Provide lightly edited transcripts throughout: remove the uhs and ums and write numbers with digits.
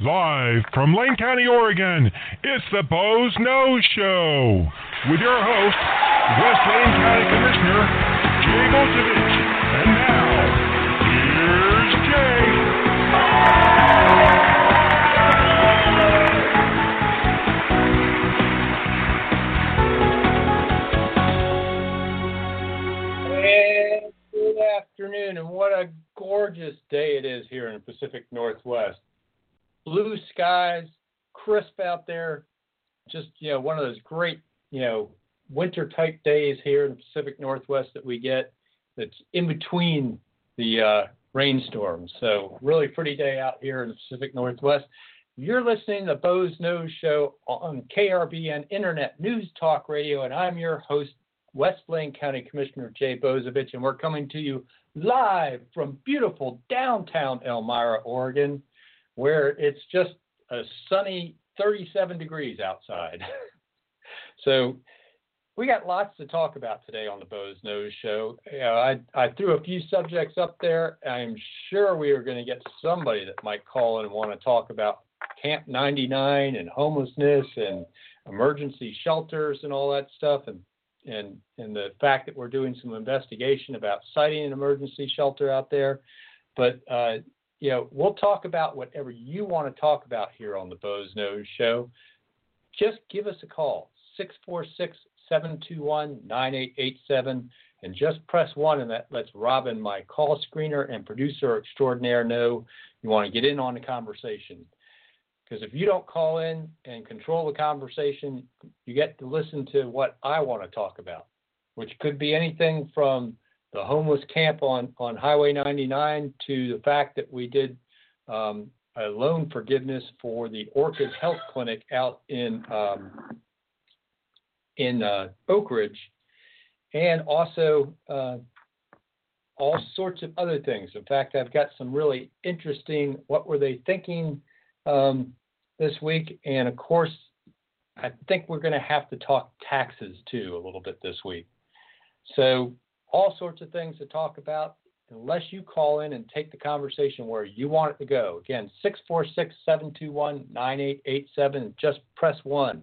Live from Lane County, Oregon, it's the Boze Noze Show with your host, West Lane County Commissioner Jay Bozievich. And now, here's Jay. And good afternoon, and what a gorgeous day it is here in the Pacific Northwest. Blue skies, crisp out there, just, one of those great, winter-type days here in the Pacific Northwest that we get that's in between the rainstorms. So really pretty day out here in the Pacific Northwest. You're listening to the Boze Noze Show on KRBN Internet News Talk Radio, and I'm your host, West Lane County Commissioner Jay Bozievich, and we're coming to you live from beautiful downtown Elmira, Oregon, where it's just a sunny 37 degrees outside. So we got lots to talk about today on the Boze Noze Show. I threw a few subjects up there. I'm sure we are going to get somebody that might call in and want to talk about Camp 99 and homelessness and emergency shelters and all that stuff, and the fact that we're doing some investigation about siting an emergency shelter out there. But we'll talk about whatever you want to talk about here on the Boze Noze Show. Just give us a call, 646-721-9887, and just press 1, and that lets Robin, my call screener and producer extraordinaire, know you want to get in on the conversation. Because if you don't call in and control the conversation, you get to listen to what I want to talk about, which could be anything from the homeless camp on Highway 99 to the fact that we did a loan forgiveness for the Orchid Health Clinic out in Oak Ridge, and also all sorts of other things. In fact, I've got some really interesting what were they thinking this week, and of course, I think we're going to have to talk taxes too a little bit this week. So all sorts of things to talk about, unless you call in and take the conversation where you want it to go. Again, 646-721-9887, just press 1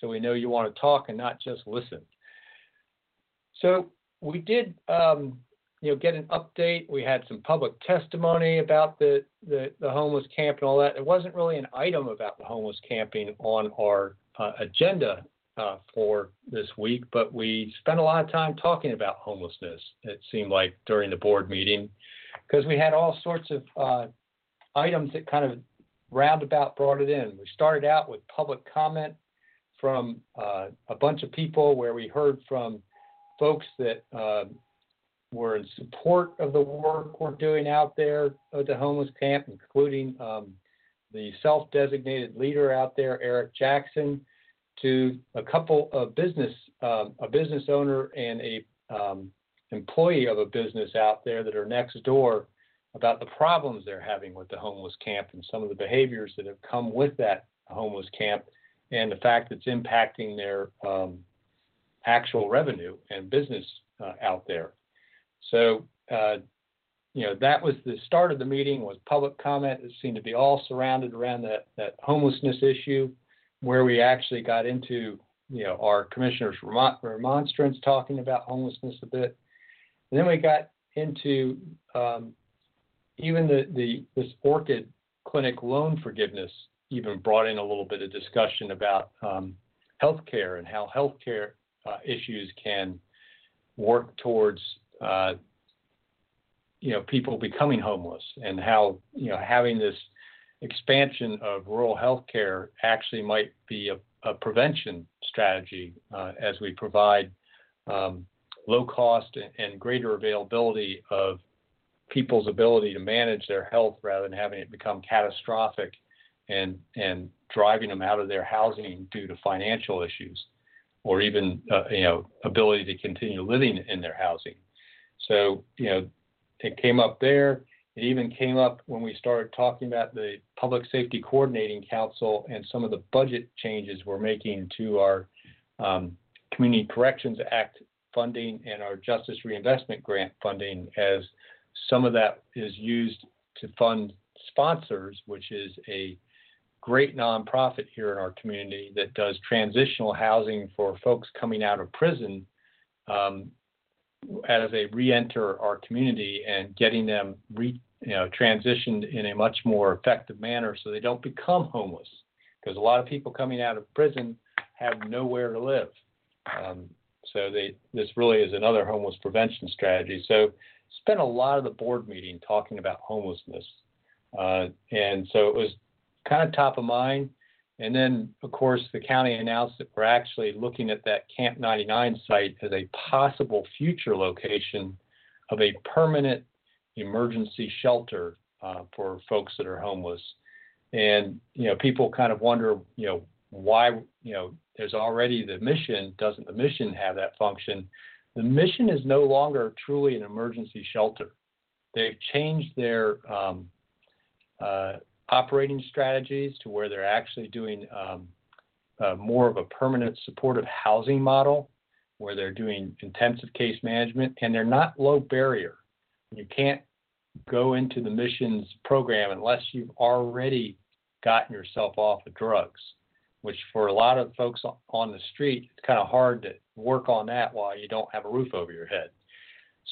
so we know you want to talk and not just listen. So we did get an update. We had some public testimony about the homeless camp and all that. It wasn't really an item about the homeless camping on our agenda for this week, but we spent a lot of time talking about homelessness, it seemed like, during the board meeting, because we had all sorts of items that kind of roundabout brought it in. We started out with public comment from a bunch of people, where we heard from folks that were in support of the work we're doing out there at the homeless camp, including the self-designated leader out there, Eric Jackson, to a couple of a business owner and a employee of a business out there that are next door, about the problems they're having with the homeless camp and some of the behaviors that have come with that homeless camp, and the fact it's impacting their actual revenue and business out there. So, that was the start of the meeting, was public comment. It seemed to be all surrounded around that homelessness issue, where we actually got into, our commissioner's remonstrance talking about homelessness a bit. And then we got into even this Orchid Clinic loan forgiveness, even brought in a little bit of discussion about healthcare and how healthcare issues can work towards, people becoming homeless, and how, having this expansion of rural healthcare actually might be a prevention strategy as we provide low cost and greater availability of people's ability to manage their health, rather than having it become catastrophic and driving them out of their housing due to financial issues. or even ability to continue living in their housing. So it came up there. It even came up when we started talking about the Public Safety Coordinating Council and some of the budget changes we're making to our Community Corrections Act funding and our Justice Reinvestment Grant funding, as some of that is used to fund Sponsors, which is a great nonprofit here in our community that does transitional housing for folks coming out of prison as they re-enter our community and getting them transitioned in a much more effective manner so they don't become homeless, because a lot of people coming out of prison have nowhere to live. So this really is another homeless prevention strategy. So spent a lot of the board meeting talking about homelessness. And so it was kind of top of mind. And then, of course, the county announced that we're actually looking at that Camp 99 site as a possible future location of a permanent emergency shelter for folks that are homeless. And, people kind of wonder, why, there's already the mission. Doesn't the mission have that function? The mission is no longer truly an emergency shelter. They've changed their operating strategies to where they're actually doing more of a permanent supportive housing model, where they're doing intensive case management, and they're not low barrier. You can't go into the missions program unless you've already gotten yourself off of drugs, which for a lot of folks on the street, it's kind of hard to work on that while you don't have a roof over your head.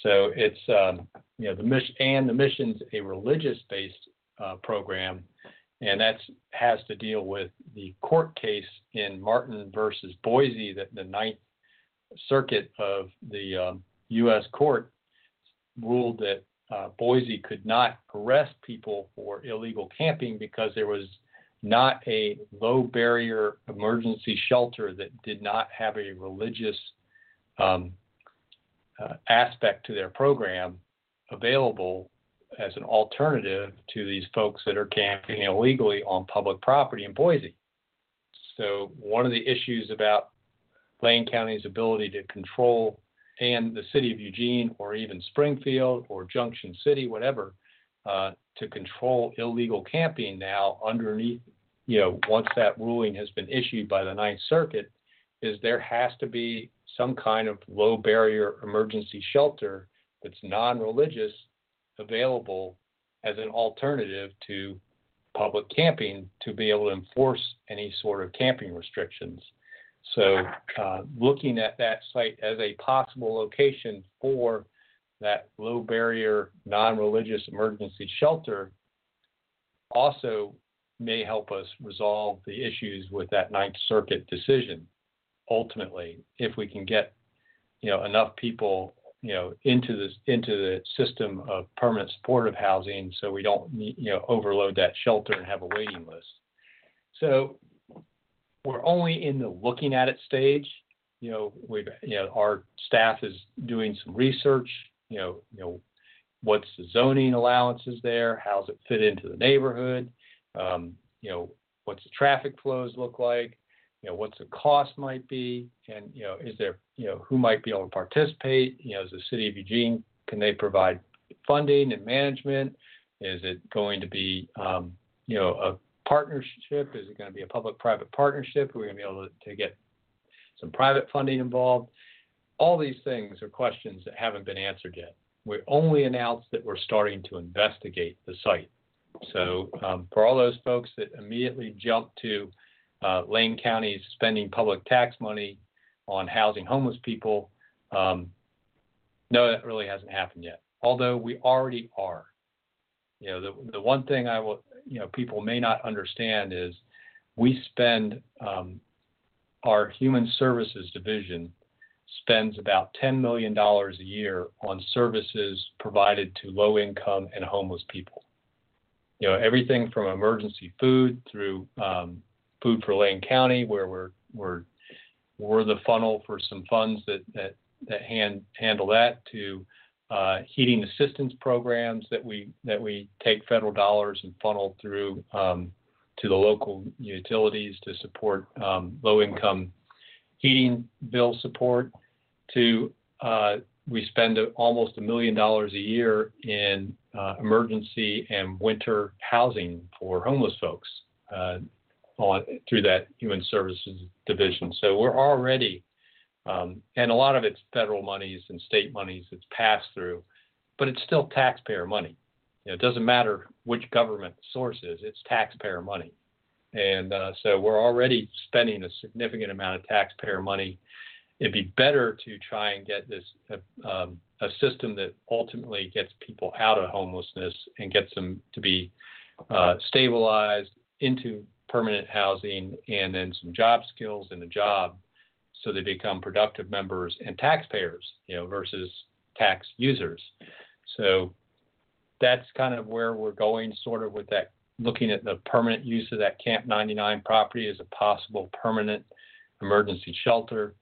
So it's, the mission, and the mission's a religious-based program, and that has to deal with the court case in Martin versus Boise that the Ninth Circuit of the U.S. court ruled that Boise could not arrest people for illegal camping because there was not a low-barrier emergency shelter that did not have a religious aspect to their program available as an alternative to these folks that are camping illegally on public property in Boise. So one of the issues about Lane County's ability to control, and the city of Eugene or even Springfield or Junction City, whatever, to control illegal camping now underneath, once that ruling has been issued by the Ninth Circuit, is there has to be some kind of low barrier emergency shelter that's non-religious available as an alternative to public camping to be able to enforce any sort of camping restrictions. So looking at that site as a possible location for that low barrier, non-religious emergency shelter also may help us resolve the issues with that Ninth Circuit decision. Ultimately, if we can get, enough people into the system of permanent supportive housing, so we don't overload that shelter and have a waiting list. So we're only in the looking at it stage. Our staff is doing some research. What's the zoning allowances there? How's it fit into the neighborhood? What's the traffic flows look like? What's the cost might be, and, is there, who might be able to participate? Is the city of Eugene, can they provide funding and management? Is it going to be, a partnership? Is it going to be a public-private partnership? Are we going to be able to get some private funding involved? All these things are questions that haven't been answered yet. We only announced that we're starting to investigate the site. So for all those folks that immediately jump to, Lane County is spending public tax money on housing homeless people. No, that really hasn't happened yet, although we already are. The one thing people may not understand is we spend, our Human Services Division spends about $10 million a year on services provided to low-income and homeless people. Everything from emergency food through Food for Lane County, where we're the funnel for some funds that handle that, to heating assistance programs that we take federal dollars and funnel through to the local utilities to support low income heating bill support to we spend almost $1 million a year in emergency and winter housing for homeless folks through that Human Services Division. So we're already, and a lot of it's federal monies and state monies, it's passed through, but it's still taxpayer money. You know, it doesn't matter which government source is, it's taxpayer money. And so we're already spending a significant amount of taxpayer money. It'd be better to try and get this a system that ultimately gets people out of homelessness and gets them to be stabilized into permanent housing and then some job skills and a job so they become productive members and taxpayers, you know, versus tax users. So that's kind of where we're going, sort of with that, looking at the permanent use of that Camp 99 property as a possible permanent emergency shelter.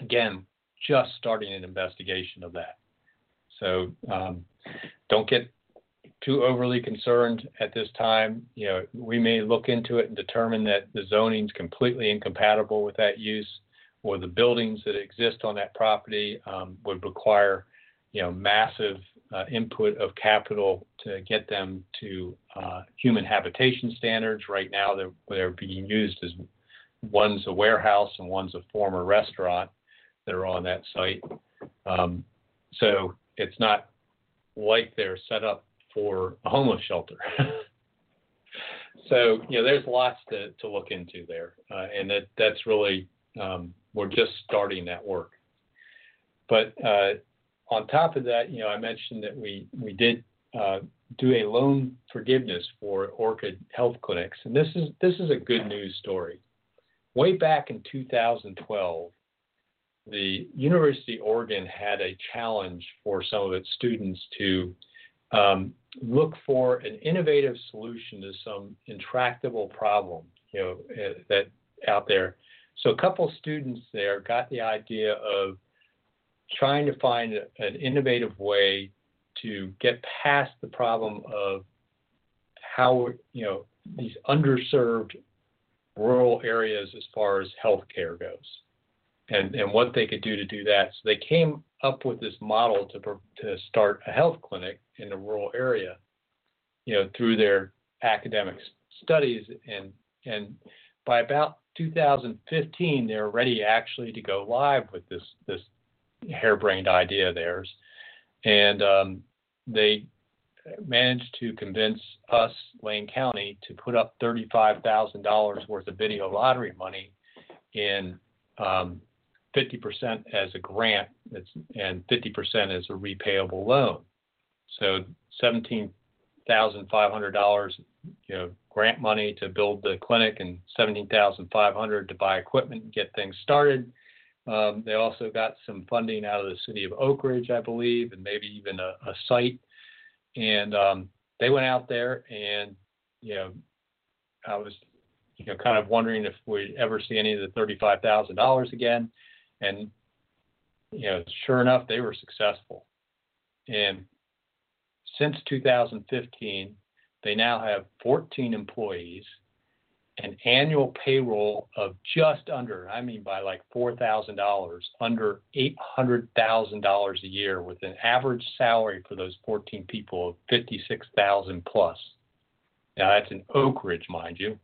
Again, just starting an investigation of that. So don't get too overly concerned at this time. You know, we may look into it and determine that the zoning is completely incompatible with that use, or the buildings that exist on that property would require, you know, massive input of capital to get them to human habitation standards. Right now, they're being used as one's a warehouse and one's a former restaurant that are on that site. So it's not like they're set up for a homeless shelter. So, you know, there's lots to look into there. And that's really, we're just starting that work. But on top of that, you know, I mentioned that we did do a loan forgiveness for Orchid Health Clinics. And this is a good news story. Way back in 2012, the University of Oregon had a challenge for some of its students to look for an innovative solution to some intractable problem, you know, that out there. So a couple students there got the idea of trying to find an innovative way to get past the problem of how, you know, these underserved rural areas as far as healthcare goes. And what they could do to do that. So they came up with this model to start a health clinic in a rural area, you know, through their academic studies. And by about 2015, they're ready actually to go live with this harebrained idea of theirs. And they managed to convince us, Lane County, to put up $35,000 worth of video lottery money in 50% as a grant and 50% as a repayable loan. So $17,500, you know, grant money to build the clinic and $17,500 to buy equipment and get things started. They also got some funding out of the city of Oak Ridge, I believe, and maybe even a site. And they went out there and, you know, I was, you know, kind of wondering if we'd ever see any of the $35,000 again. And, you know, sure enough, they were successful. And since 2015, they now have 14 employees, an annual payroll of just under, I mean by like $4,000, under $800,000 a year, with an average salary for those 14 people of $56,000 plus. Now that's in Oak Ridge, mind you.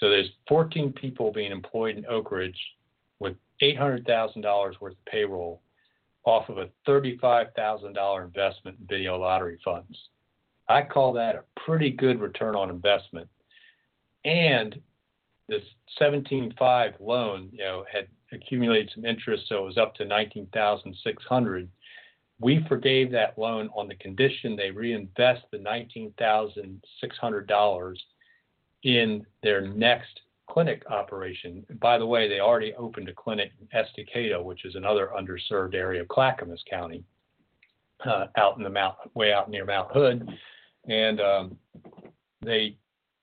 So there's 14 people being employed in Oak Ridge with $800,000 worth of payroll off of a $35,000 investment in video lottery funds. I call that a pretty good return on investment. And this 17.5 loan, you know, had accumulated some interest, so it was up to $19,600. We forgave that loan on the condition they reinvest the $19,600 in their next clinic operation. By the way, they already opened a clinic in Estacado, which is another underserved area of Clackamas County, out in the way out near Mount Hood. And they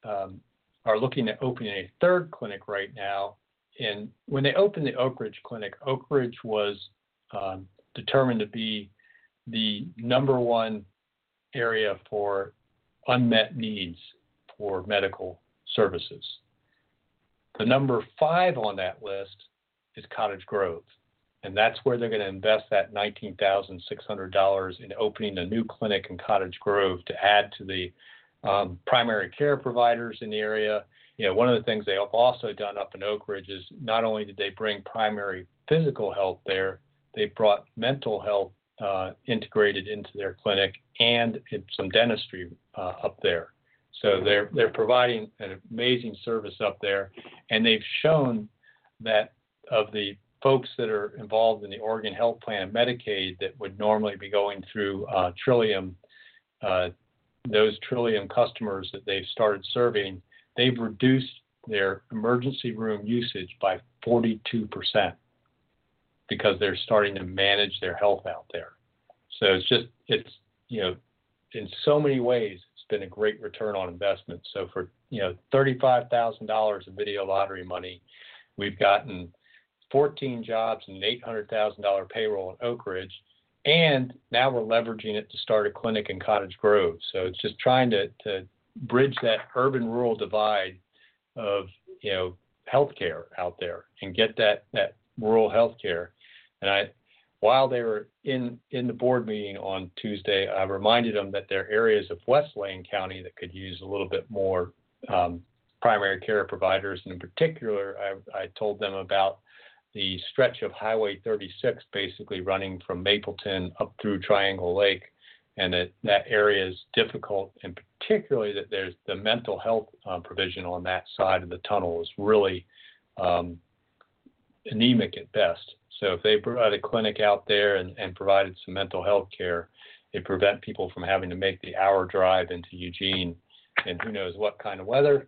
are looking at opening a third clinic right now. And when they opened the Oak Ridge clinic, Oak Ridge was determined to be the number one area for unmet needs for medical services. The number 5 on that list is Cottage Grove, and that's where they're going to invest that $19,600 in opening a new clinic in Cottage Grove to add to the primary care providers in the area. You know, one of the things they have also done up in Oak Ridge is not only did they bring primary physical health there, they brought mental health integrated into their clinic and some dentistry up there. So they're providing an amazing service up there, and they've shown that of the folks that are involved in the Oregon Health Plan and Medicaid that would normally be going through Trillium, those Trillium customers that they've started serving, they've reduced their emergency room usage by 42% because they're starting to manage their health out there. So it's you know, in so many ways, it's been a great return on investment. So for, you know, $35,000 of video lottery money, we've gotten 14 jobs and an $800,000 payroll in Oak Ridge. And now we're leveraging it to start a clinic in Cottage Grove. So it's just trying to bridge that urban-rural divide of, you know, healthcare out there and get that rural healthcare. And while they were in the board meeting on Tuesday, I reminded them that there are areas of West Lane County that could use a little bit more primary care providers. And in particular, I told them about the stretch of Highway 36 basically running from Mapleton up through Triangle Lake, and that area is difficult, and particularly that there's the mental health provision on that side of the tunnel is really anemic at best. So if they provide a clinic out there and provided some mental health care, it prevent people from having to make the hour drive into Eugene and who knows what kind of weather,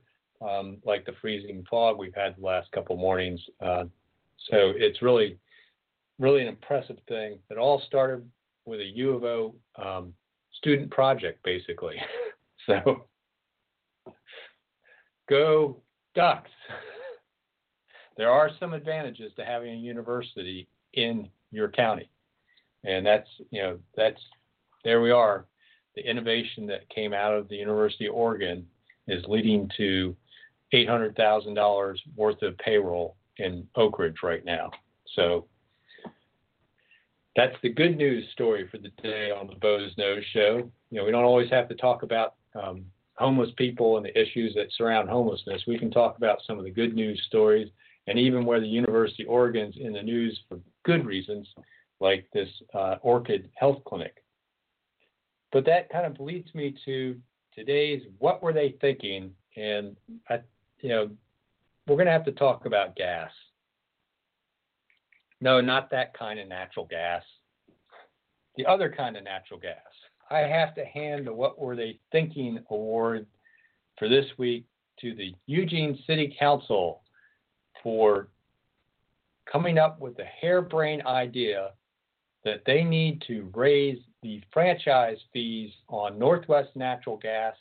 like the freezing fog we've had the last couple mornings. So it's really, really an impressive thing. It all started with a U of O student project, basically. So go Ducks. There are some advantages to having a university in your county. And there we are. The innovation that came out of the University of Oregon is leading to $800,000 worth of payroll in Oak Ridge right now. So that's the good news story for the day on the Boze Noze Show. You know, we don't always have to talk about homeless people and the issues that surround homelessness. We can talk about some of the good news stories and even where the University of Oregon's in the news for good reasons, like this Orchid Health Clinic. But that kind of leads me to today's What Were They Thinking? And, we're going to have to talk about gas. No, not that kind of natural gas. The other kind of natural gas. I have to hand the What Were They Thinking award for this week to the Eugene City Council for coming up with the harebrained idea that they need to raise the franchise fees on Northwest Natural Gas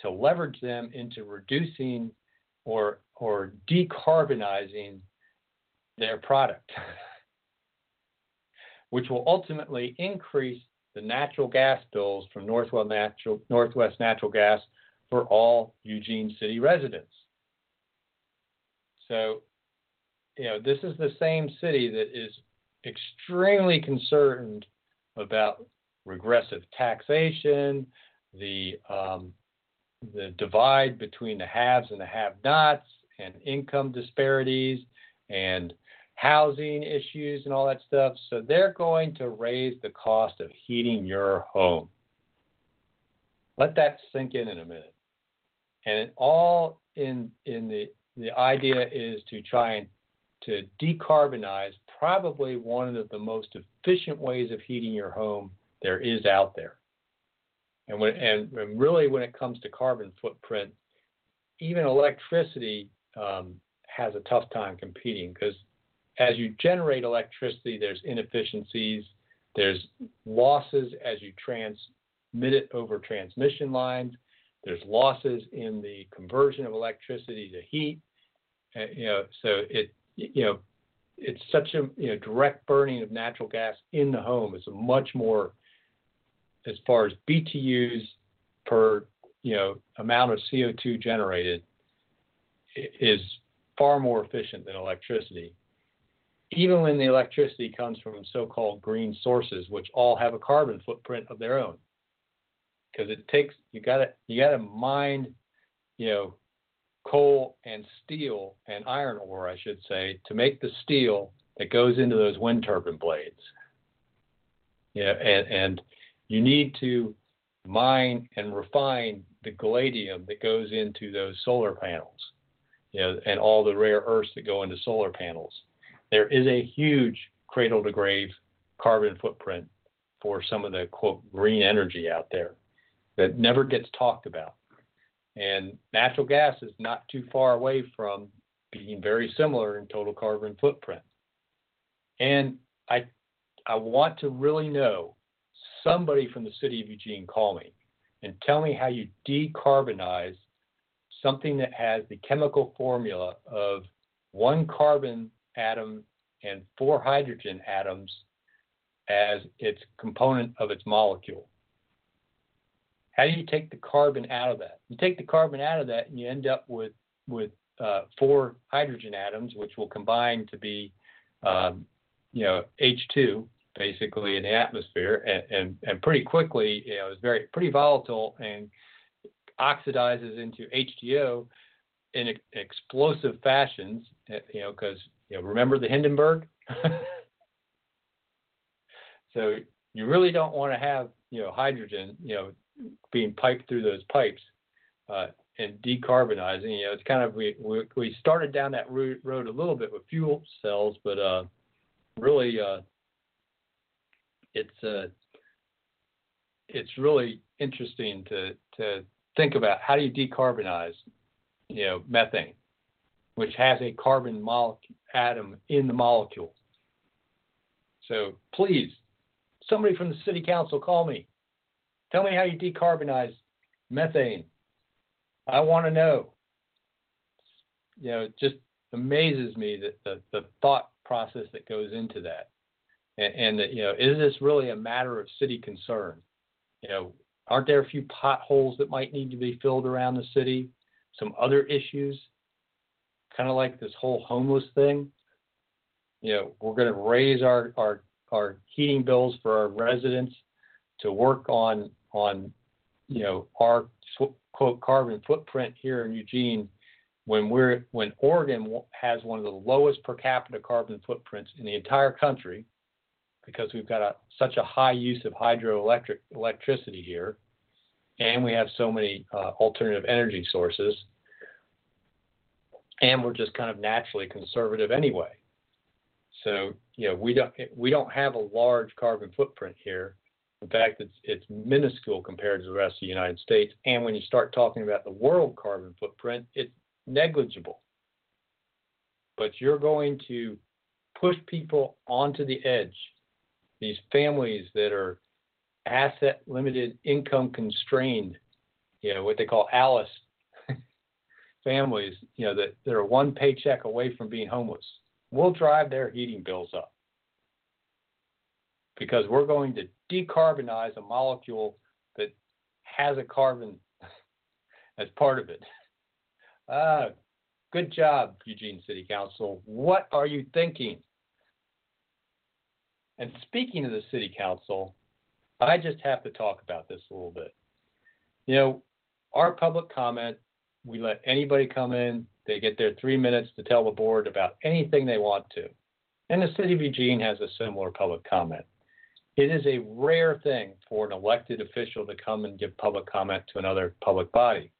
to leverage them into reducing or decarbonizing their product, which will ultimately increase the natural gas bills from Northwest Natural Gas for all Eugene City residents. So, this is the same city that is extremely concerned about regressive taxation, the divide between the haves and the have-nots, and income disparities, and housing issues and all that stuff. So they're going to raise the cost of heating your home. Let that sink in a minute. And it all in the idea is to try and to decarbonize probably one of the most efficient ways of heating your home there is out there. And when it comes to carbon footprint, even electricity has a tough time competing, because as you generate electricity, there's inefficiencies, there's losses as you transmit it over transmission lines, there's losses in the conversion of electricity to heat, so it's such a direct burning of natural gas in the home is much more, as far as BTUs per amount of CO2 generated, is far more efficient than electricity, even when the electricity comes from so-called green sources, which all have a carbon footprint of their own. Because it takes, you gotta mine, coal and steel and iron ore, I should say, to make the steel that goes into those wind turbine blades. And you need to mine and refine the palladium that goes into those solar panels, and all the rare earths that go into solar panels. There is a huge cradle-to-grave carbon footprint for some of the, quote, green energy out there that never gets talked about. And natural gas is not too far away from being very similar in total carbon footprint. And I want to really know, somebody from the city of Eugene, call me and tell me how you decarbonize something that has the chemical formula of one carbon atom and four hydrogen atoms as its component of its molecule. How do you take the carbon out of that? You take the carbon out of that and you end up with four hydrogen atoms, which will combine to be H2 basically in the atmosphere, and pretty quickly, it's pretty volatile and oxidizes into HTO in explosive fashions, because remember the Hindenburg? So you really don't want to have, hydrogen, being piped through those pipes and decarbonizing. It's kind of, we started down that road a little bit with fuel cells, but really it's really interesting to think about how do you decarbonize, methane, which has a carbon atom in the molecule. So please, somebody from the city council, call me. Tell me how you decarbonize methane. I want to know. It just amazes me that the thought process that goes into that. And that, is this really a matter of city concern? Aren't there a few potholes that might need to be filled around the city? Some other issues, kind of like this whole homeless thing. We're going to raise our heating bills for our residents to work on our, quote, carbon footprint here in Eugene, when Oregon has one of the lowest per capita carbon footprints in the entire country, because we've got such a high use of electricity here, and we have so many alternative energy sources, and we're just kind of naturally conservative anyway. So we don't have a large carbon footprint here. In fact, it's minuscule compared to the rest of the United States. And when you start talking about the world carbon footprint, it's negligible. But you're going to push people onto the edge. These families that are asset limited, income constrained, what they call ALICE families, that they're one paycheck away from being homeless, will drive their heating bills up. Because we're going to decarbonize a molecule that has a carbon as part of it. Good job, Eugene City Council. What are you thinking? And speaking of the City Council, I just have to talk about this a little bit. Our public comment, we let anybody come in. They get their 3 minutes to tell the board about anything they want to. And the City of Eugene has a similar public comment. It is a rare thing for an elected official to come and give public comment to another public body.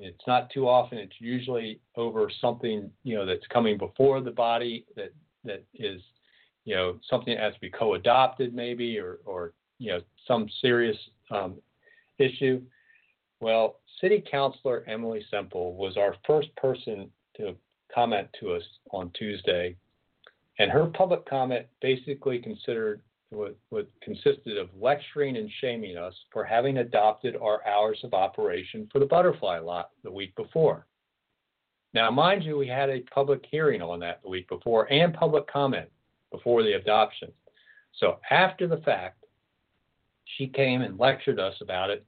It's not too often. It's usually over something, that's coming before the body that is, something that has to be co-adopted maybe, or some serious issue. Well, City Councilor Emily Semple was our first person to comment to us on Tuesday, and her public comment basically considered what consisted of lecturing and shaming us for having adopted our hours of operation for the butterfly lot the week before. Now, mind you, we had a public hearing on that the week before and public comment before the adoption. So after the fact, she came and lectured us about it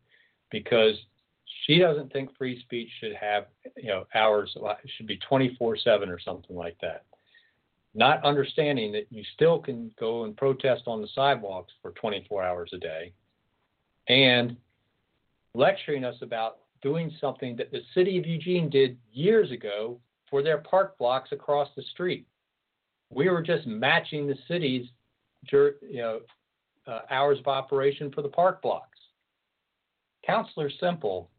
because She doesn't think free speech should have, hours. It should be 24/7 or something like that. Not understanding that you still can go and protest on the sidewalks for 24 hours a day, and lecturing us about doing something that the city of Eugene did years ago for their park blocks across the street. We were just matching the city's, hours of operation for the park blocks. Councilor Semple,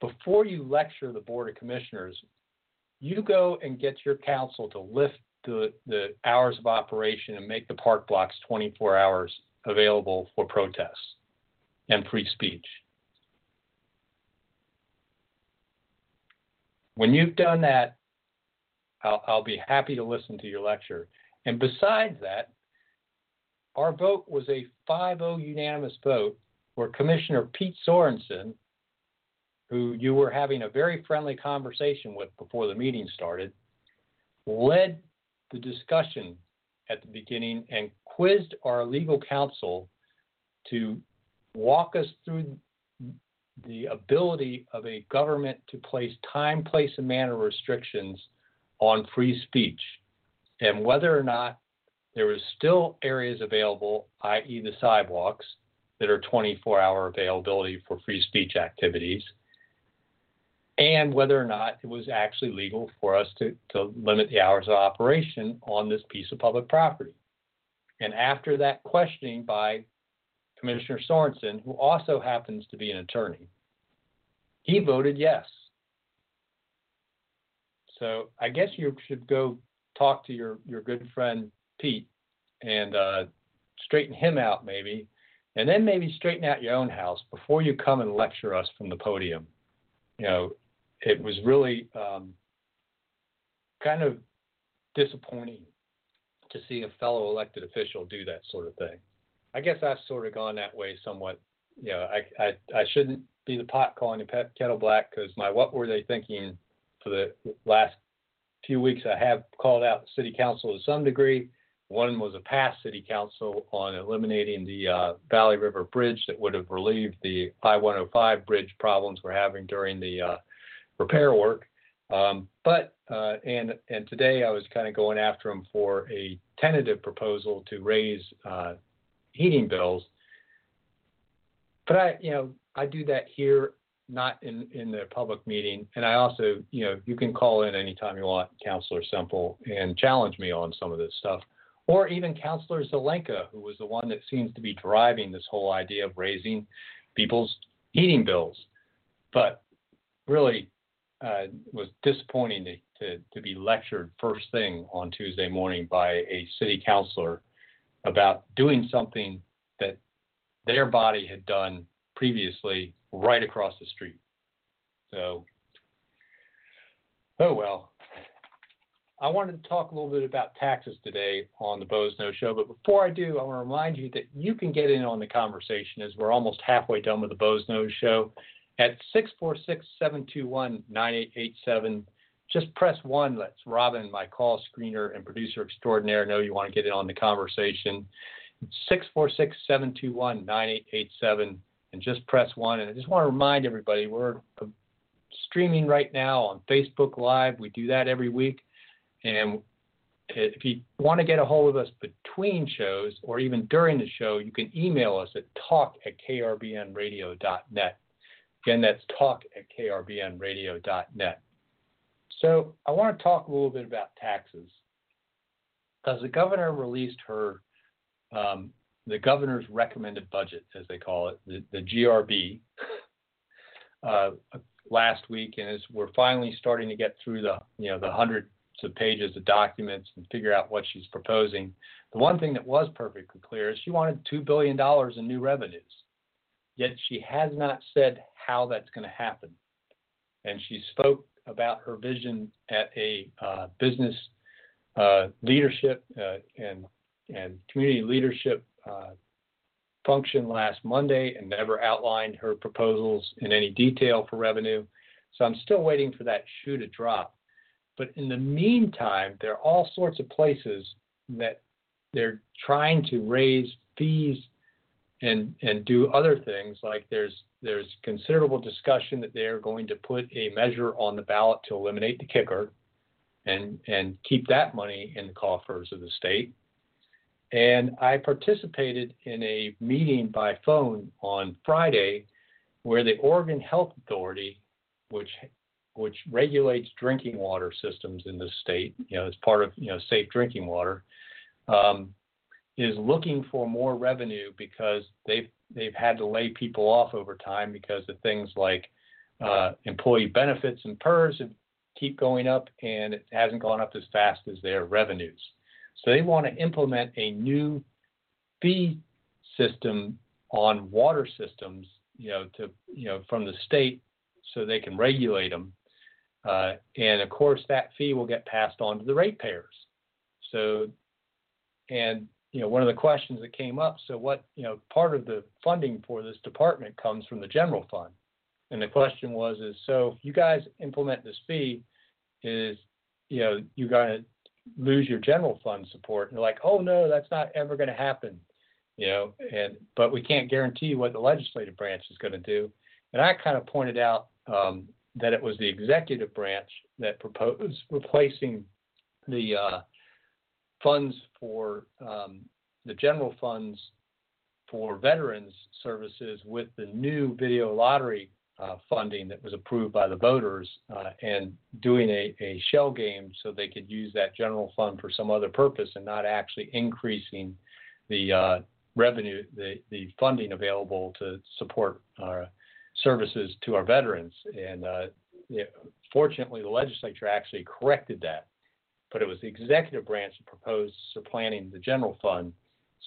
before you lecture the Board of Commissioners, you go and get your council to lift the hours of operation and make the park blocks 24 hours available for protests and free speech. When you've done that, I'll be happy to listen to your lecture. And besides that, our vote was a 5-0 unanimous vote where Commissioner Pete Sorensen, who you were having a very friendly conversation with before the meeting started, led the discussion at the beginning and quizzed our legal counsel to walk us through the ability of a government to place time, place, and manner restrictions on free speech, and whether or not there was still areas available, i.e. the sidewalks, that are 24-hour availability for free speech activities, and whether or not it was actually legal for us to limit the hours of operation on this piece of public property. And after that questioning by Commissioner Sorensen, who also happens to be an attorney, he voted yes. So I guess you should go talk to your good friend Pete and straighten him out maybe, and then maybe straighten out your own house before you come and lecture us from the podium. It was really kind of disappointing to see a fellow elected official do that sort of thing. I guess I've sort of gone that way somewhat. I shouldn't be the pot calling the kettle black, because my what were they thinking for the last few weeks, I have called out the city council to some degree. One was a past city council on eliminating the Valley River Bridge that would have relieved the I-105 bridge problems we're having during the repair work. But today I was kind of going after them for a tentative proposal to raise heating bills. But I do that here, not in the public meeting. And I also, you can call in anytime you want, Councilor Semple, and challenge me on some of this stuff. Or even Councilor Zelenka, who was the one that seems to be driving this whole idea of raising people's heating bills. But really was disappointing to be lectured first thing on Tuesday morning by a city councilor about doing something that their body had done previously right across the street. So, oh well. I wanted to talk a little bit about taxes today on the Boze Noze Show, but before I do, I want to remind you that you can get in on the conversation as we're almost halfway done with the Boze Noze Show at 646-721-9887. Just press 1. Let's Robin, my call screener and producer extraordinaire, know you want to get in on the conversation. 646-721-9887, and just press 1. And I just want to remind everybody we're streaming right now on Facebook Live. We do that every week. And if you want to get a hold of us between shows or even during the show, you can email us at talk@krbnradio.net. Again, that's talk@krbnradio.net. So I want to talk a little bit about taxes, because the governor released her, the governor's recommended budget, as they call it, the GRB, last week, and as we're finally starting to get through the 100. Of pages of documents and figure out what she's proposing. The one thing that was perfectly clear is she wanted $2 billion in new revenues, yet she has not said how that's going to happen. And she spoke about her vision at a business leadership and community leadership function last Monday, and never outlined her proposals in any detail for revenue. So I'm still waiting for that shoe to drop. But in the meantime, there are all sorts of places that they're trying to raise fees and do other things. Like there's considerable discussion that they are going to put a measure on the ballot to eliminate the kicker and keep that money in the coffers of the state. And I participated in a meeting by phone on Friday where the Oregon Health Authority, which regulates drinking water systems in the state, as part of, safe drinking water, is looking for more revenue because they've had to lay people off over time because of things like employee benefits and PERS keep going up, and it hasn't gone up as fast as their revenues. So they want to implement a new fee system on water systems, from the state, so they can regulate them. And of course, that fee will get passed on to the ratepayers. So, one of the questions that came up, so what, part of the funding for this department comes from the general fund. And the question was, so if you guys implement this fee, you're going to lose your general fund support. And they're like, oh no, that's not ever going to happen, but we can't guarantee what the legislative branch is going to do. And I kind of pointed out that it was the executive branch that proposed replacing the funds for the general funds for veterans services with the new video lottery funding that was approved by the voters, and doing a shell game so they could use that general fund for some other purpose and not actually increasing the revenue, the funding available to support services to our veterans. And fortunately, the legislature actually corrected that. But it was the executive branch that proposed supplanting the general fund.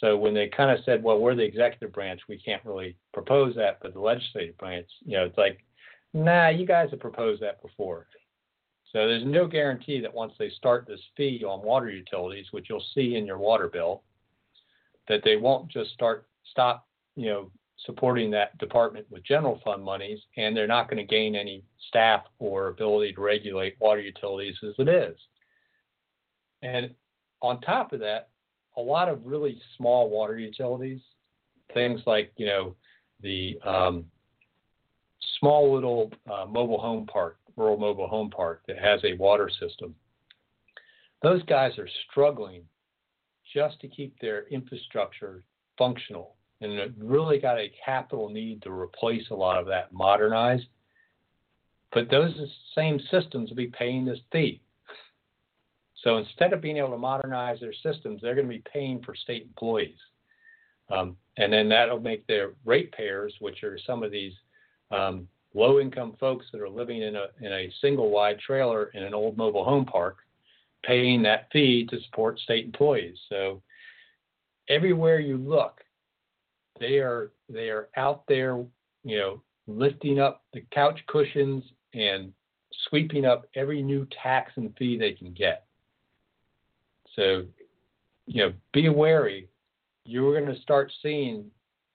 So when they kind of said, well, we're the executive branch, we can't really propose that, but the legislative branch, it's like, nah, you guys have proposed that before. So there's no guarantee that once they start this fee on water utilities, which you'll see in your water bill, that they won't just stop, supporting that department with general fund monies, and they're not going to gain any staff or ability to regulate water utilities as it is. And on top of that, a lot of really small water utilities, things like, the small little rural mobile home park that has a water system. Those guys are struggling just to keep their infrastructure functional. And it really got a capital need to replace a lot of that, modernize. But those same systems will be paying this fee. So instead of being able to modernize their systems, they're going to be paying for state employees. And then that'll make their ratepayers, which are some of these low-income folks that are living in a single-wide trailer in an old mobile home park, paying that fee to support state employees. So everywhere you look, they are out there, lifting up the couch cushions and sweeping up every new tax and fee they can get. So, be wary. You're going to start seeing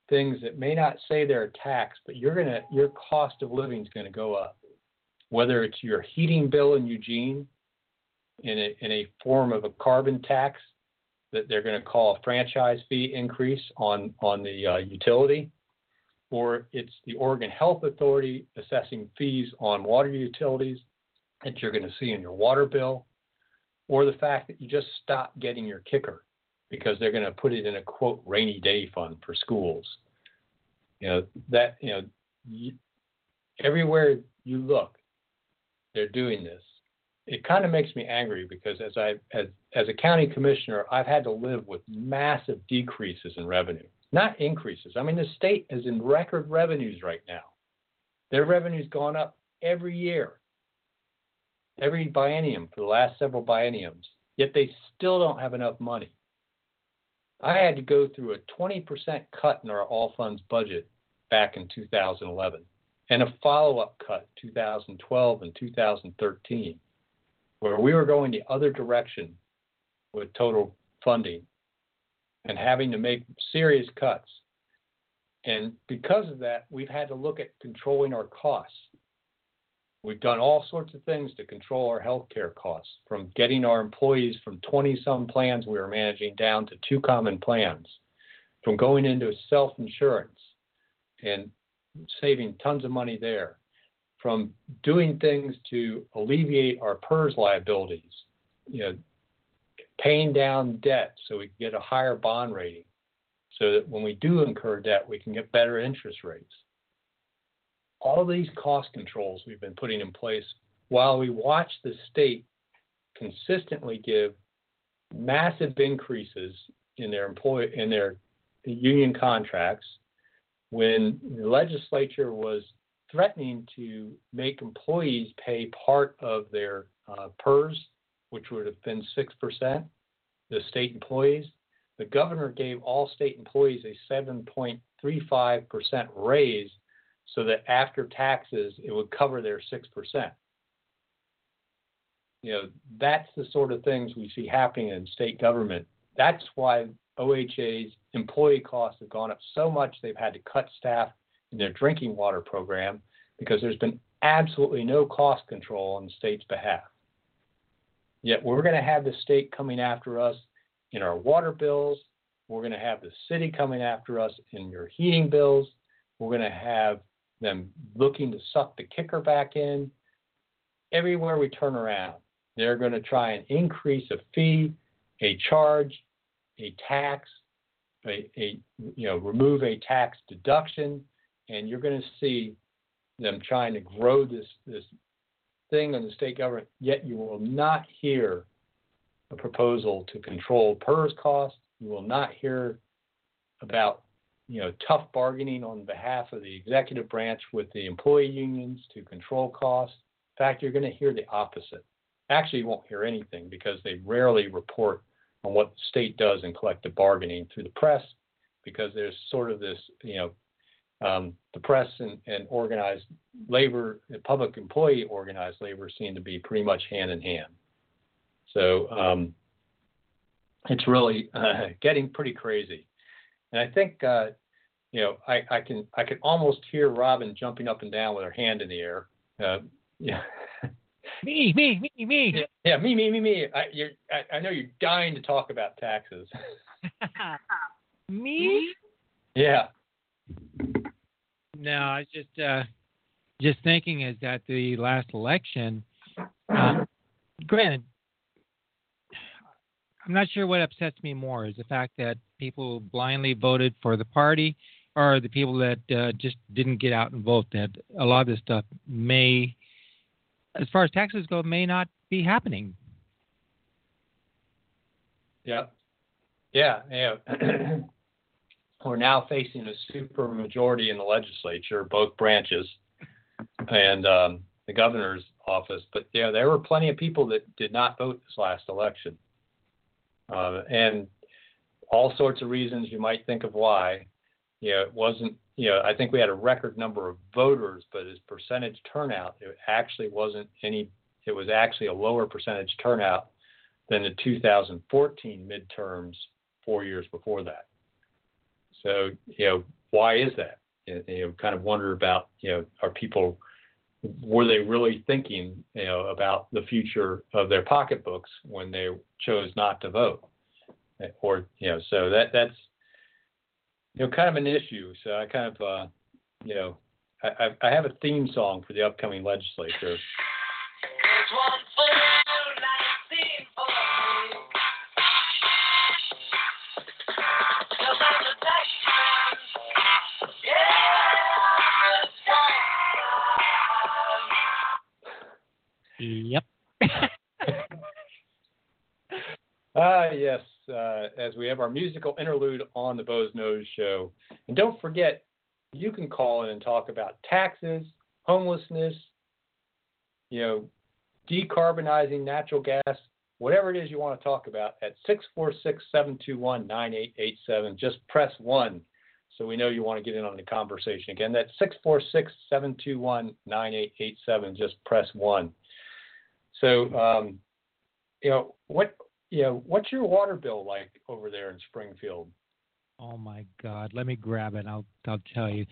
things that may not say they're a tax, but your cost of living is going to go up. Whether it's your heating bill in Eugene in a form of a carbon tax that they're going to call a franchise fee increase on the utility, or it's the Oregon Health Authority assessing fees on water utilities that you're going to see in your water bill, or the fact that you just stop getting your kicker because they're going to put it in a, quote, rainy day fund for schools. Everywhere you look, they're doing this. It kind of makes me angry because as a county commissioner, I've had to live with massive decreases in revenue, not increases. I mean, the state is in record revenues right now. Their revenue's gone up every year, every biennium for the last several bienniums, yet they still don't have enough money. I had to go through a 20% cut in our all funds budget back in 2011 and a follow-up cut 2012 and 2013, where we were going the other direction with total funding and having to make serious cuts. And because of that, we've had to look at controlling our costs. We've done all sorts of things to control our healthcare costs, from getting our employees from 20-some plans we were managing down to 2 common plans, from going into self-insurance and saving tons of money there, from doing things to alleviate our PERS liabilities, you know, paying down debt so we can get a higher bond rating, so that when we do incur debt, we can get better interest rates. All these cost controls we've been putting in place while we watch the state consistently give massive increases in their employee, in their union contracts, when the legislature was threatening to make employees pay part of their PERS, which would have been 6%, the state employees. The governor gave all state employees a 7.35% raise so that after taxes, it would cover their 6%. You know, that's the sort of things we see happening in state government. That's why OHA's employee costs have gone up so much they've had to cut staff in their drinking water program, because there's been absolutely no cost control on the state's behalf. Yet we're going to have the state coming after us in our water bills. We're going to have the city coming after us in your heating bills. We're going to have them looking to suck the kicker back in. Everywhere we turn around, they're going to try and increase a fee, a charge, a tax, remove a tax deduction, and you're going to see them trying to grow this thing on the state government. Yet you will not hear a proposal to control PERS costs. You will not hear about, you know, tough bargaining on behalf of the executive branch with the employee unions to control costs. In fact, you're going to hear the opposite. Actually, you won't hear anything, because they rarely report on what the state does in collective bargaining through the press, because there's sort of this, you know, the press and organized labor, public employee organized labor seem to be pretty much hand in hand. So it's really getting pretty crazy. And I think, I can almost hear Robin jumping up and down with her hand in the air. Yeah. Me. Yeah, me. I know you're dying to talk about taxes. Me? Yeah. No, I was just thinking is that the last election, granted, I'm not sure what upsets me more is the fact that people blindly voted for the party, or the people that just didn't get out and vote, that a lot of this stuff may, as far as taxes go, may not be happening. Yeah. We're now facing a super majority in the legislature, both branches, and the governor's office. But yeah, there were plenty of people that did not vote this last election, and all sorts of reasons you might think of why. You know, it wasn't. You know, I think we had a record number of voters, but as percentage turnout, it actually wasn't any. It was actually a lower percentage turnout than the 2014 midterms 4 years before that. So, you know, why is that? You know, kind of wonder about, you know, are people, were they really thinking, you know, about the future of their pocketbooks when they chose not to vote? Or, you know, so that's, you know, kind of an issue. So I kind of, you know, I have a theme song for the upcoming legislature. Yep. Yes, as we have our musical interlude on the Boze Noze Show. And don't forget, you can call in and talk about taxes, homelessness, you know, decarbonizing natural gas, whatever it is you want to talk about at 646-721-9887. Just press 1 so we know you want to get in on the conversation. Again, that's 646-721-9887. Just press 1. So, what's your water bill like over there in Springfield? Oh my God! Let me grab it. I'll tell you.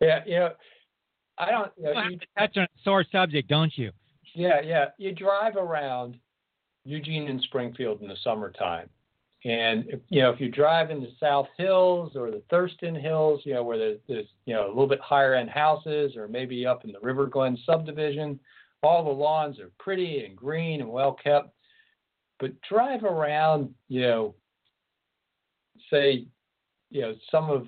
Yeah, you know, I don't. You have to touch on a sore subject, don't you? Yeah. You drive around Eugene and Springfield in the summertime, And, you know, if you drive into South Hills or the Thurston Hills, you know, where there's, you know, a little bit higher end houses, or maybe up in the River Glen subdivision, all the lawns are pretty and green and well kept. But drive around, you know, say, you know, some of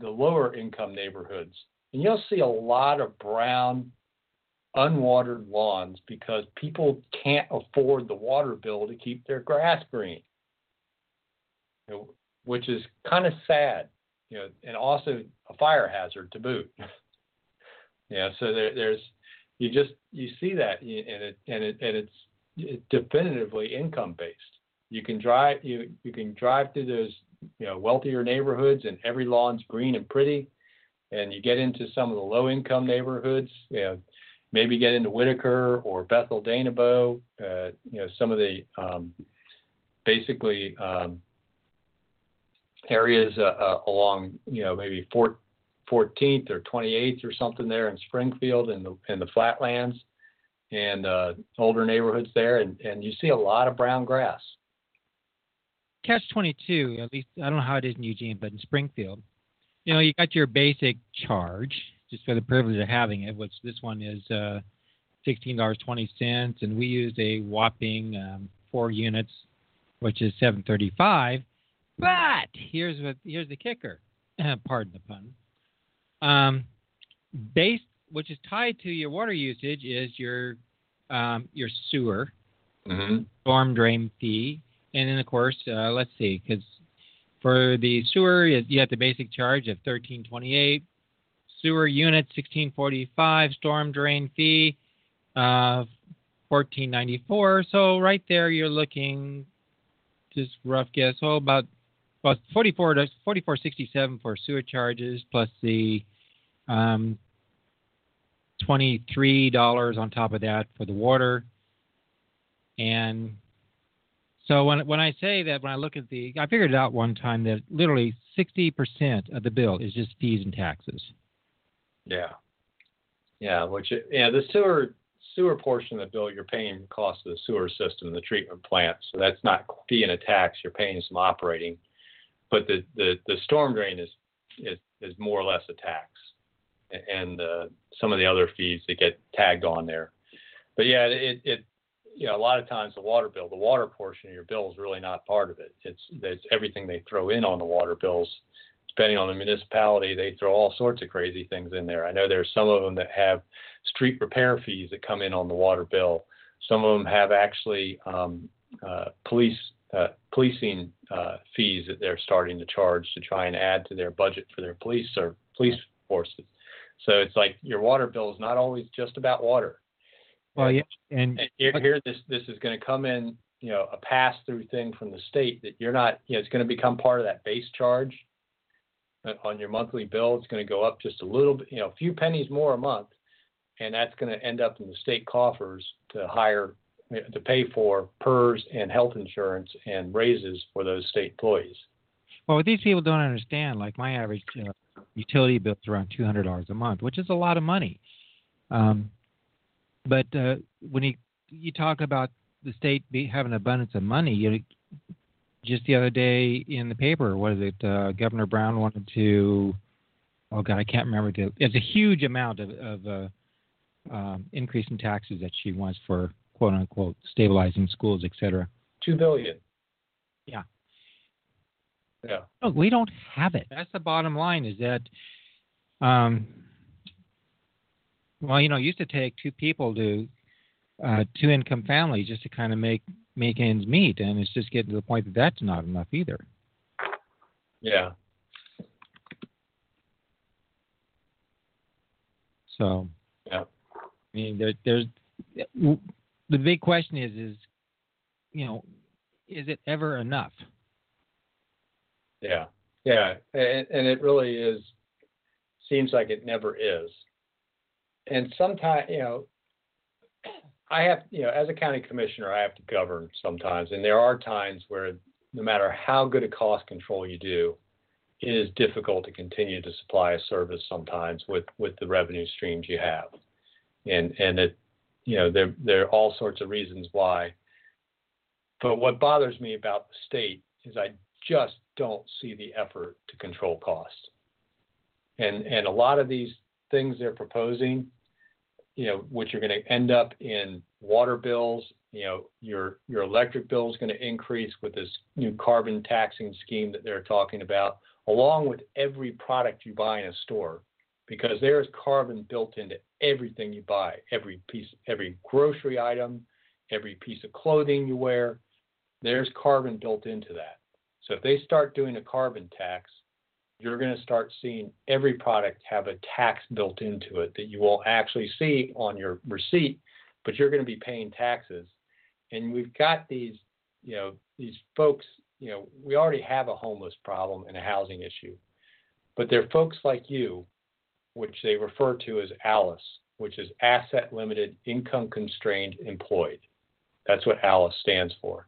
the lower income neighborhoods, and you'll see a lot of brown, unwatered lawns because people can't afford the water bill to keep their grass green, you know, which is kind of sad, you know, and also a fire hazard to boot. Yeah, so you see that, and it's definitively income based. You can drive through those, you know, wealthier neighborhoods, and every lawn's green and pretty. And you get into some of the low income neighborhoods, you know, maybe get into Whitaker or Bethel Danebo, you know, some of the areas along, you know, maybe 14th or 28th or something there in Springfield and in the flatlands and older neighborhoods there. And you see a lot of brown grass. Catch-22, at least, I don't know how it is in Eugene, but in Springfield, you know, you got your basic charge just for the privilege of having it, which this one is $16.20, and we used a whopping 4 units, which is $7.35. But here's the kicker, pardon the pun. Base, which is tied to your water usage, is your sewer, storm drain fee. And then, of course, let's see, because for the sewer, you have the basic charge of $13.28, sewer unit $16.45, storm drain fee $14.94. So right there, you're looking, just rough guess, about $44.67 for sewer charges, plus the $23 on top of that for the water. And so when I say that, when I look at I figured it out one time that literally 60% of the bill is just fees and taxes. Yeah. Yeah, the sewer portion of the bill, you're paying the cost of the sewer system, the treatment plant. So that's not fee and a tax, you're paying some operating. But the storm drain is more or less a tax, and some of the other fees that get tagged on there. But yeah, you know, a lot of times the water portion of your bill is really not part of it. It's everything they throw in on the water bills. Depending on the municipality, they throw all sorts of crazy things in there. I know there's some of them that have street repair fees that come in on the water bill. Some of them have actually policing fees that they're starting to charge to try and add to their budget for their police forces. So it's like your water bill is not always just about water. Well, yeah, and here this is going to come in, you know, a pass-through thing from the state that you're not, you know, it's going to become part of that base charge on your monthly bill. It's going to go up just a little bit, you know, a few pennies more a month, and that's going to end up in the state coffers to pay for PERS and health insurance and raises for those state employees. Well, what these people don't understand, like my average utility bill is around $200 a month, which is a lot of money. But when you talk about the state having an abundance of money, just the other day in the paper, what is it? Governor Brown wanted to, I can't remember. It's a huge amount of increase in taxes that she wants for "quote unquote" stabilizing schools, et cetera. $2 billion. Yeah. Yeah. No, we don't have it. That's the bottom line. Is that. Well, you know, it used to take two people to two income families just to kind of make ends meet, and it's just getting to the point that that's not enough either. Yeah. So. Yeah. I mean, there's the big question is you know, is it ever enough? Yeah. Yeah, and it really is. Seems like it never is. And sometimes, you know, I have, you know, as a county commissioner, I have to govern sometimes. And there are times where no matter how good a cost control you do, it is difficult to continue to supply a service sometimes with the revenue streams you have. And it, you know, there are all sorts of reasons why. But what bothers me about the state is I just don't see the effort to control costs. And a lot of these things they're proposing, you know, which are going to end up in water bills, you know, your electric bill is going to increase with this new carbon taxing scheme that they're talking about, along with every product you buy in a store, because there is carbon built into everything you buy, every piece, every grocery item, every piece of clothing you wear, there's carbon built into that. So if they start doing a carbon tax, you're going to start seeing every product have a tax built into it that you won't actually see on your receipt, but you're going to be paying taxes. And we've got these, you know, these folks, you know, we already have a homeless problem and a housing issue, but they're folks like you, which they refer to as ALICE, which is asset limited, income constrained, employed. That's what ALICE stands for.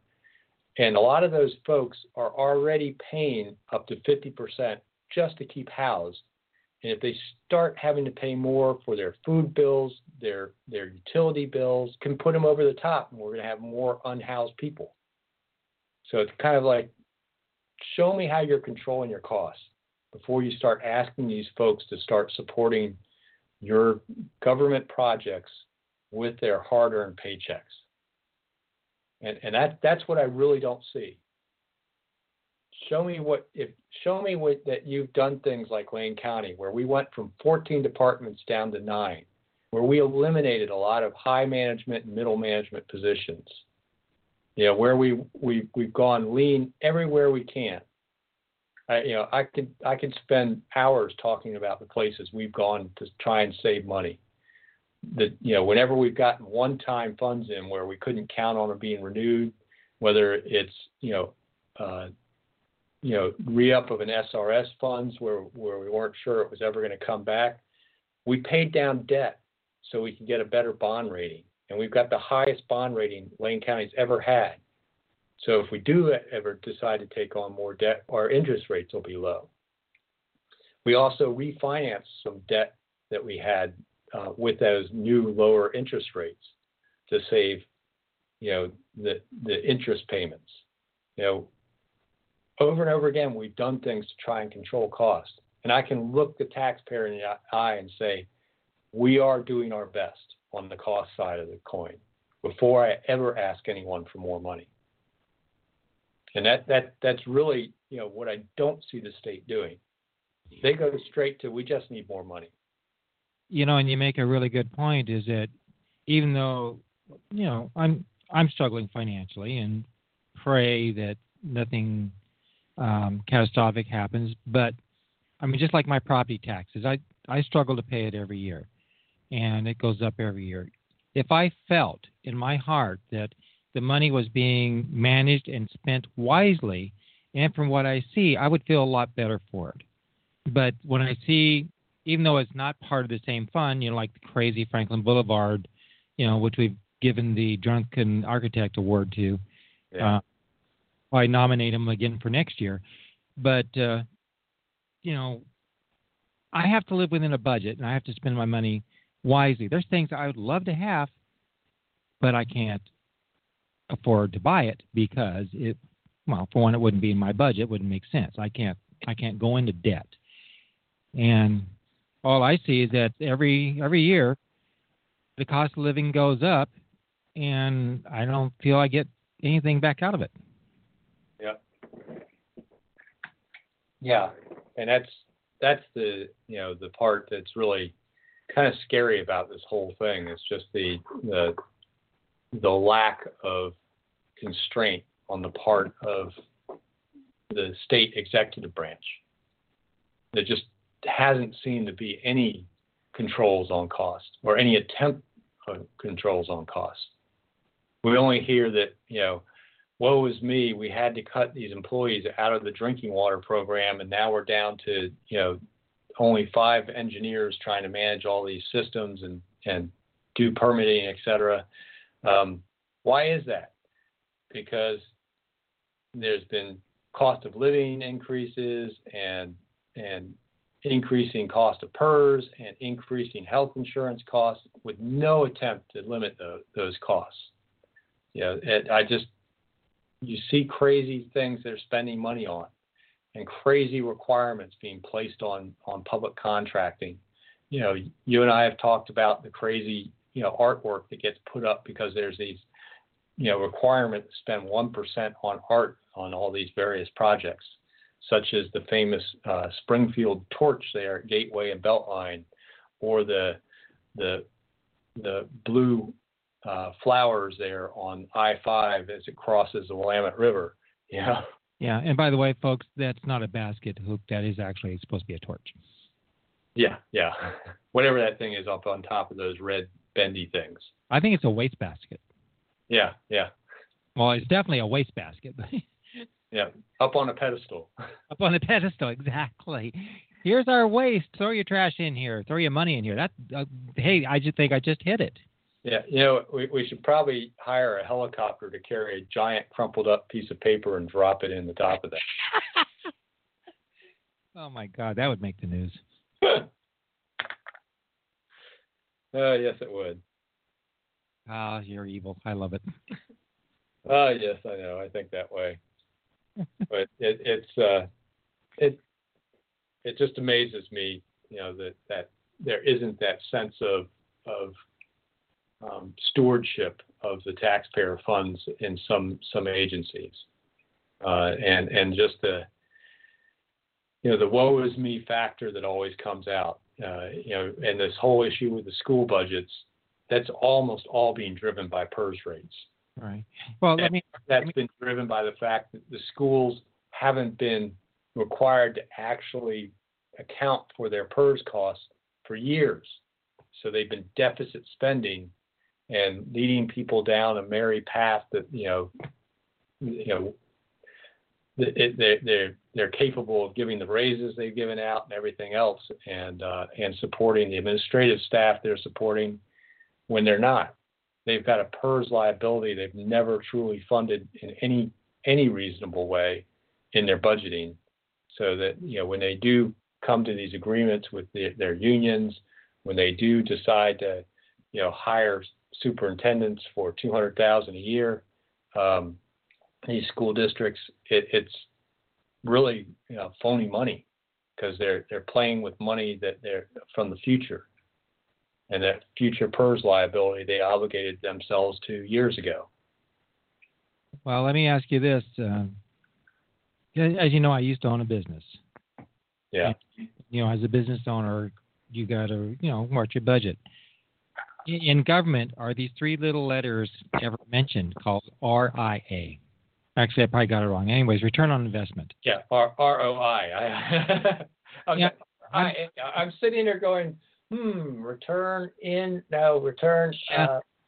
And a lot of those folks are already paying up to 50% just to keep housed. And if they start having to pay more for their food bills, their utility bills, can put them over the top, and we're going to have more unhoused people. So it's kind of like, show me how you're controlling your costs before you start asking these folks to start supporting your government projects with their hard-earned paychecks. And that's what I really don't see. Show me that you've done things like Lane County, where we went from 14 departments down to 9, where we eliminated a lot of high management and middle management positions. You know, where we've gone lean everywhere we can. I could spend hours talking about the places we've gone to try and save money. That, you know, whenever we've gotten one-time funds in where we couldn't count on them being renewed, whether it's, re-up of an SRS funds where we weren't sure it was ever going to come back, we paid down debt so we could get a better bond rating. And we've got the highest bond rating Lane County's ever had. So if we do ever decide to take on more debt, our interest rates will be low. We also refinanced some debt that we had with those new lower interest rates to save, the interest payments. You know, over and over again, we've done things to try and control costs. And I can look the taxpayer in the eye and say, we are doing our best on the cost side of the coin before I ever ask anyone for more money. And that's really, what I don't see the state doing. They go straight to, we just need more money. And you make a really good point, is that even though, I'm struggling financially and pray that nothing catastrophic happens, but just like my property taxes, I struggle to pay it every year, and it goes up every year. If I felt in my heart that the money was being managed and spent wisely, and from what I see, I would feel a lot better for it. But when I see, even though it's not part of the same fund, like the crazy Franklin Boulevard, which we've given the Drunken Architect Award to. Yeah. I nominate him again for next year. But, I have to live within a budget, and I have to spend my money wisely. There's things I would love to have, but I can't afford to buy it because, for one, it wouldn't be in my budget. It wouldn't make sense. I can't go into debt. And all I see is that every year the cost of living goes up, and I don't feel I get anything back out of it. Yeah. Yeah. And that's the, the part that's really kind of scary about this whole thing. It's just the lack of constraint on the part of the state executive branch. That just hasn't seemed to be any controls on cost or any attempt at controls on cost. We only hear that, woe is me, we had to cut these employees out of the drinking water program, and now we're down to, only 5 engineers trying to manage all these systems and do permitting, et cetera. Why is that? Because there's been cost of living increases and increasing cost of PERS and increasing health insurance costs with no attempt to limit those costs. I just you see crazy things they're spending money on and crazy requirements being placed on public contracting. You know, you and I have talked about the crazy, you know, artwork that gets put up because there's these, you know, requirements to spend 1% on art on all these various projects, such as the famous Springfield torch there at Gateway and Beltline, or the blue flowers there on I-5 as it crosses the Willamette River. Yeah. Yeah. And by the way, folks, that's not a basket hoop. That is actually supposed to be a torch. Yeah. Yeah. Whatever that thing is up on top of those red bendy things. I think it's a wastebasket. Yeah. Yeah. Well, it's definitely a wastebasket. Yeah. Up on a pedestal. Up on a pedestal. Exactly. Here's our waste. Throw your trash in here. Throw your money in here. That. Hey, I just think I just hit it. Yeah, you know, we should probably hire a helicopter to carry a giant crumpled up piece of paper and drop it in the top of that. Oh, my God, that would make the news. Yes, it would. Ah, you're evil. I love it. Yes, I know. I think that way. But it just amazes me, you know, that there isn't that sense of stewardship of the taxpayer funds in some agencies, and just the woe is me factor that always comes out, and this whole issue with the school budgets, that's almost all being driven by PERS rates. Right. Well, been driven by the fact that the schools haven't been required to actually account for their PERS costs for years, so they've been deficit spending and leading people down a merry path that they're capable of giving the raises they've given out and everything else, and supporting the administrative staff they're supporting when they're not. They've got a PERS liability they've never truly funded in any reasonable way in their budgeting, so that when they do come to these agreements with their unions, when they do decide to hire superintendents for $200,000 a year, these school districts, it's really phony money, because they're playing with money that they're from the future, and that future PERS liability they obligated themselves to years ago. Well, let me ask you this: as you know, I used to own a business. Yeah. And, as a business owner, you got to watch your budget. In government, are these three little letters ever mentioned, called RIA? Actually, I probably got it wrong. Anyways, return on investment. Yeah, ROI. Okay. Yeah. I'm sitting there going, return. ROI.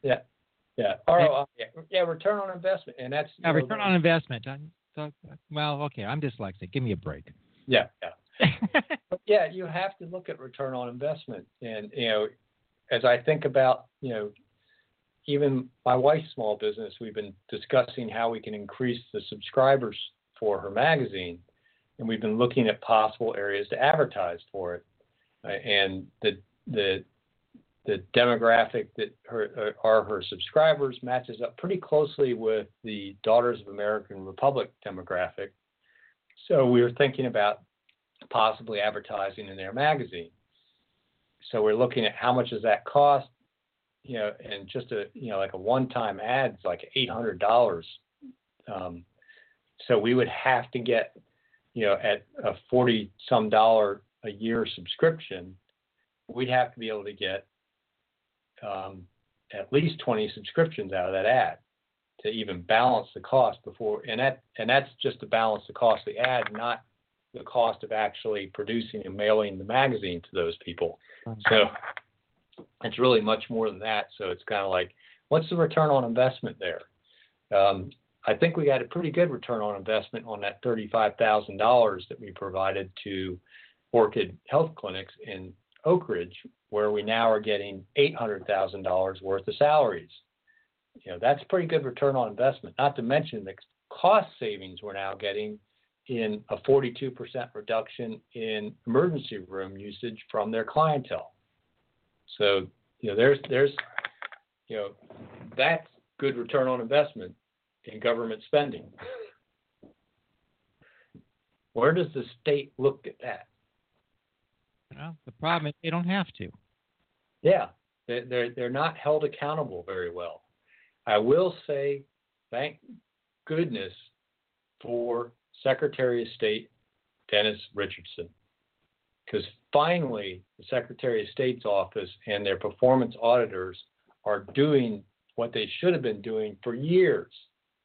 Yeah, return on investment. And that's... Yeah, return on investment. I'm dyslexic. Give me a break. Yeah, yeah. Yeah, you have to look at return on investment. And, as I think about, even my wife's small business, we've been discussing how we can increase the subscribers for her magazine, and we've been looking at possible areas to advertise for it. And the demographic that her subscribers matches up pretty closely with the Daughters of American Republic demographic. So we were thinking about possibly advertising in their magazine. So we're looking at how much does that cost, and just like a one-time ad is like $800. So we would have to get, at a $40-some a year subscription, we'd have to be able to get at least 20 subscriptions out of that ad to even balance the cost before. And that's just to balance the cost of the ad, not the cost of actually producing and mailing the magazine to those people. So it's really much more than that. So it's kind of like, what's the return on investment there? I think we got a pretty good return on investment on that $35,000 that we provided to Orchid Health Clinics in Oak Ridge, where we now are getting $800,000 worth of salaries. That's a pretty good return on investment, not to mention the cost savings we're now getting in a 42% reduction in emergency room usage from their clientele. So, there's that's good return on investment. in government spending. Where does the state look at that? Well, the problem is they don't have to. Yeah, they're not held accountable very well. I will say, thank goodness for Secretary of State Dennis Richardson, because finally the Secretary of State's office and their performance auditors are doing what they should have been doing for years,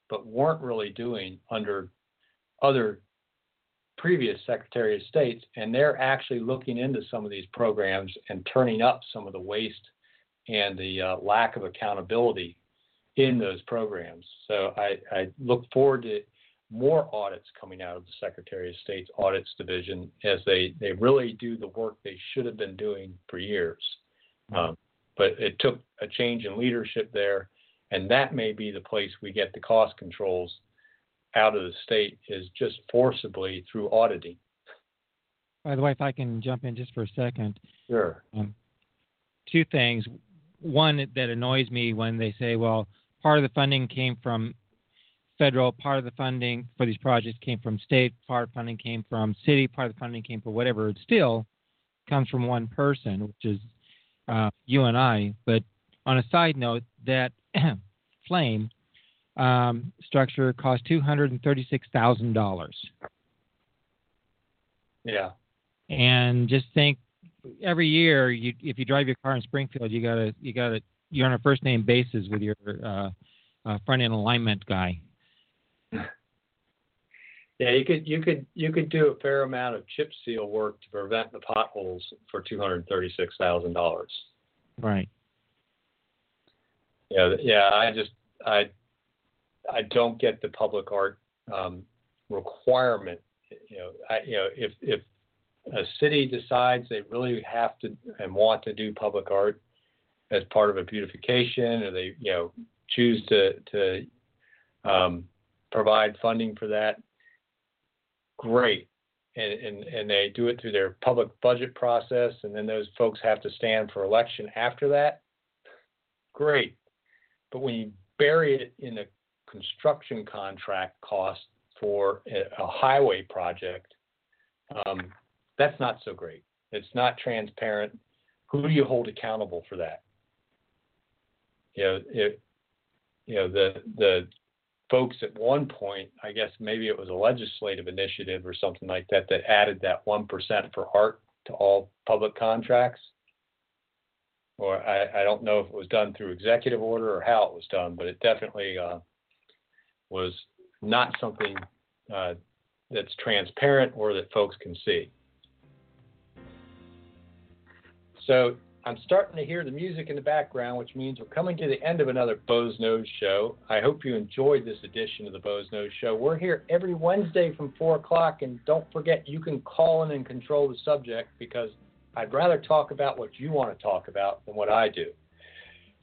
but weren't really doing under other previous Secretary of States, and they're actually looking into some of these programs and turning up some of the waste and the lack of accountability in those programs. So I look forward to more audits coming out of the Secretary of State's Audits Division as they really do the work they should have been doing for years. But it took a change in leadership there, and that may be the place we get the cost controls out of the state, is just forcibly through auditing. By the way, if I can jump in just for a second. Sure. Two things. One that annoys me when they say, well, part of the funding came from federal, part of the funding for these projects came from state, part of the funding came from city, part of the funding came from whatever. It still comes from one person, which is you and I. But on a side note, that flame structure cost $236,000. Yeah. And just think, every year, if you drive your car in Springfield, you gotta, you're on a first name basis with your front end alignment guy. Yeah, you could do a fair amount of chip seal work to prevent the potholes for $236,000. Right. Yeah. I don't get the public art requirement. If a city decides they really have to and want to do public art as part of a beautification, or they choose to provide funding for that, great, and they do it through their public budget process, and then those folks have to stand for election after that, great. But when you bury it in a construction contract cost for a highway project, that's not so great. It's not transparent. Who do you hold accountable for that? The folks at one point, I guess maybe it was a legislative initiative or something like that, that added that 1% for art to all public contracts. Or I don't know if it was done through executive order or how it was done, but it definitely was not something that's transparent or that folks can see. So I'm starting to hear the music in the background, which means we're coming to the end of another Boze Noze Show. I hope you enjoyed this edition of the Boze Noze Show. We're here every Wednesday from 4 o'clock, and don't forget you can call in and control the subject, because I'd rather talk about what you want to talk about than what I do.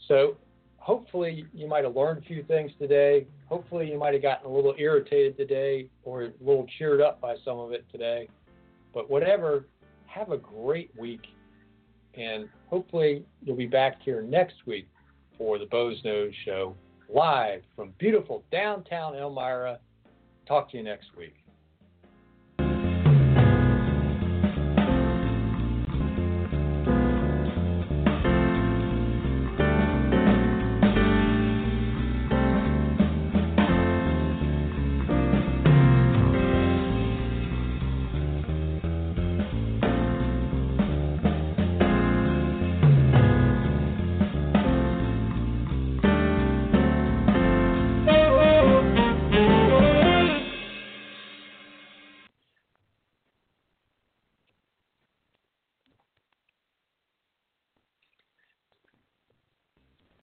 So hopefully you might have learned a few things today. Hopefully you might have gotten a little irritated today or a little cheered up by some of it today. But whatever, have a great week. And hopefully you'll be back here next week for the Boze Noze Show, live from beautiful downtown Elmira. Talk to you next week.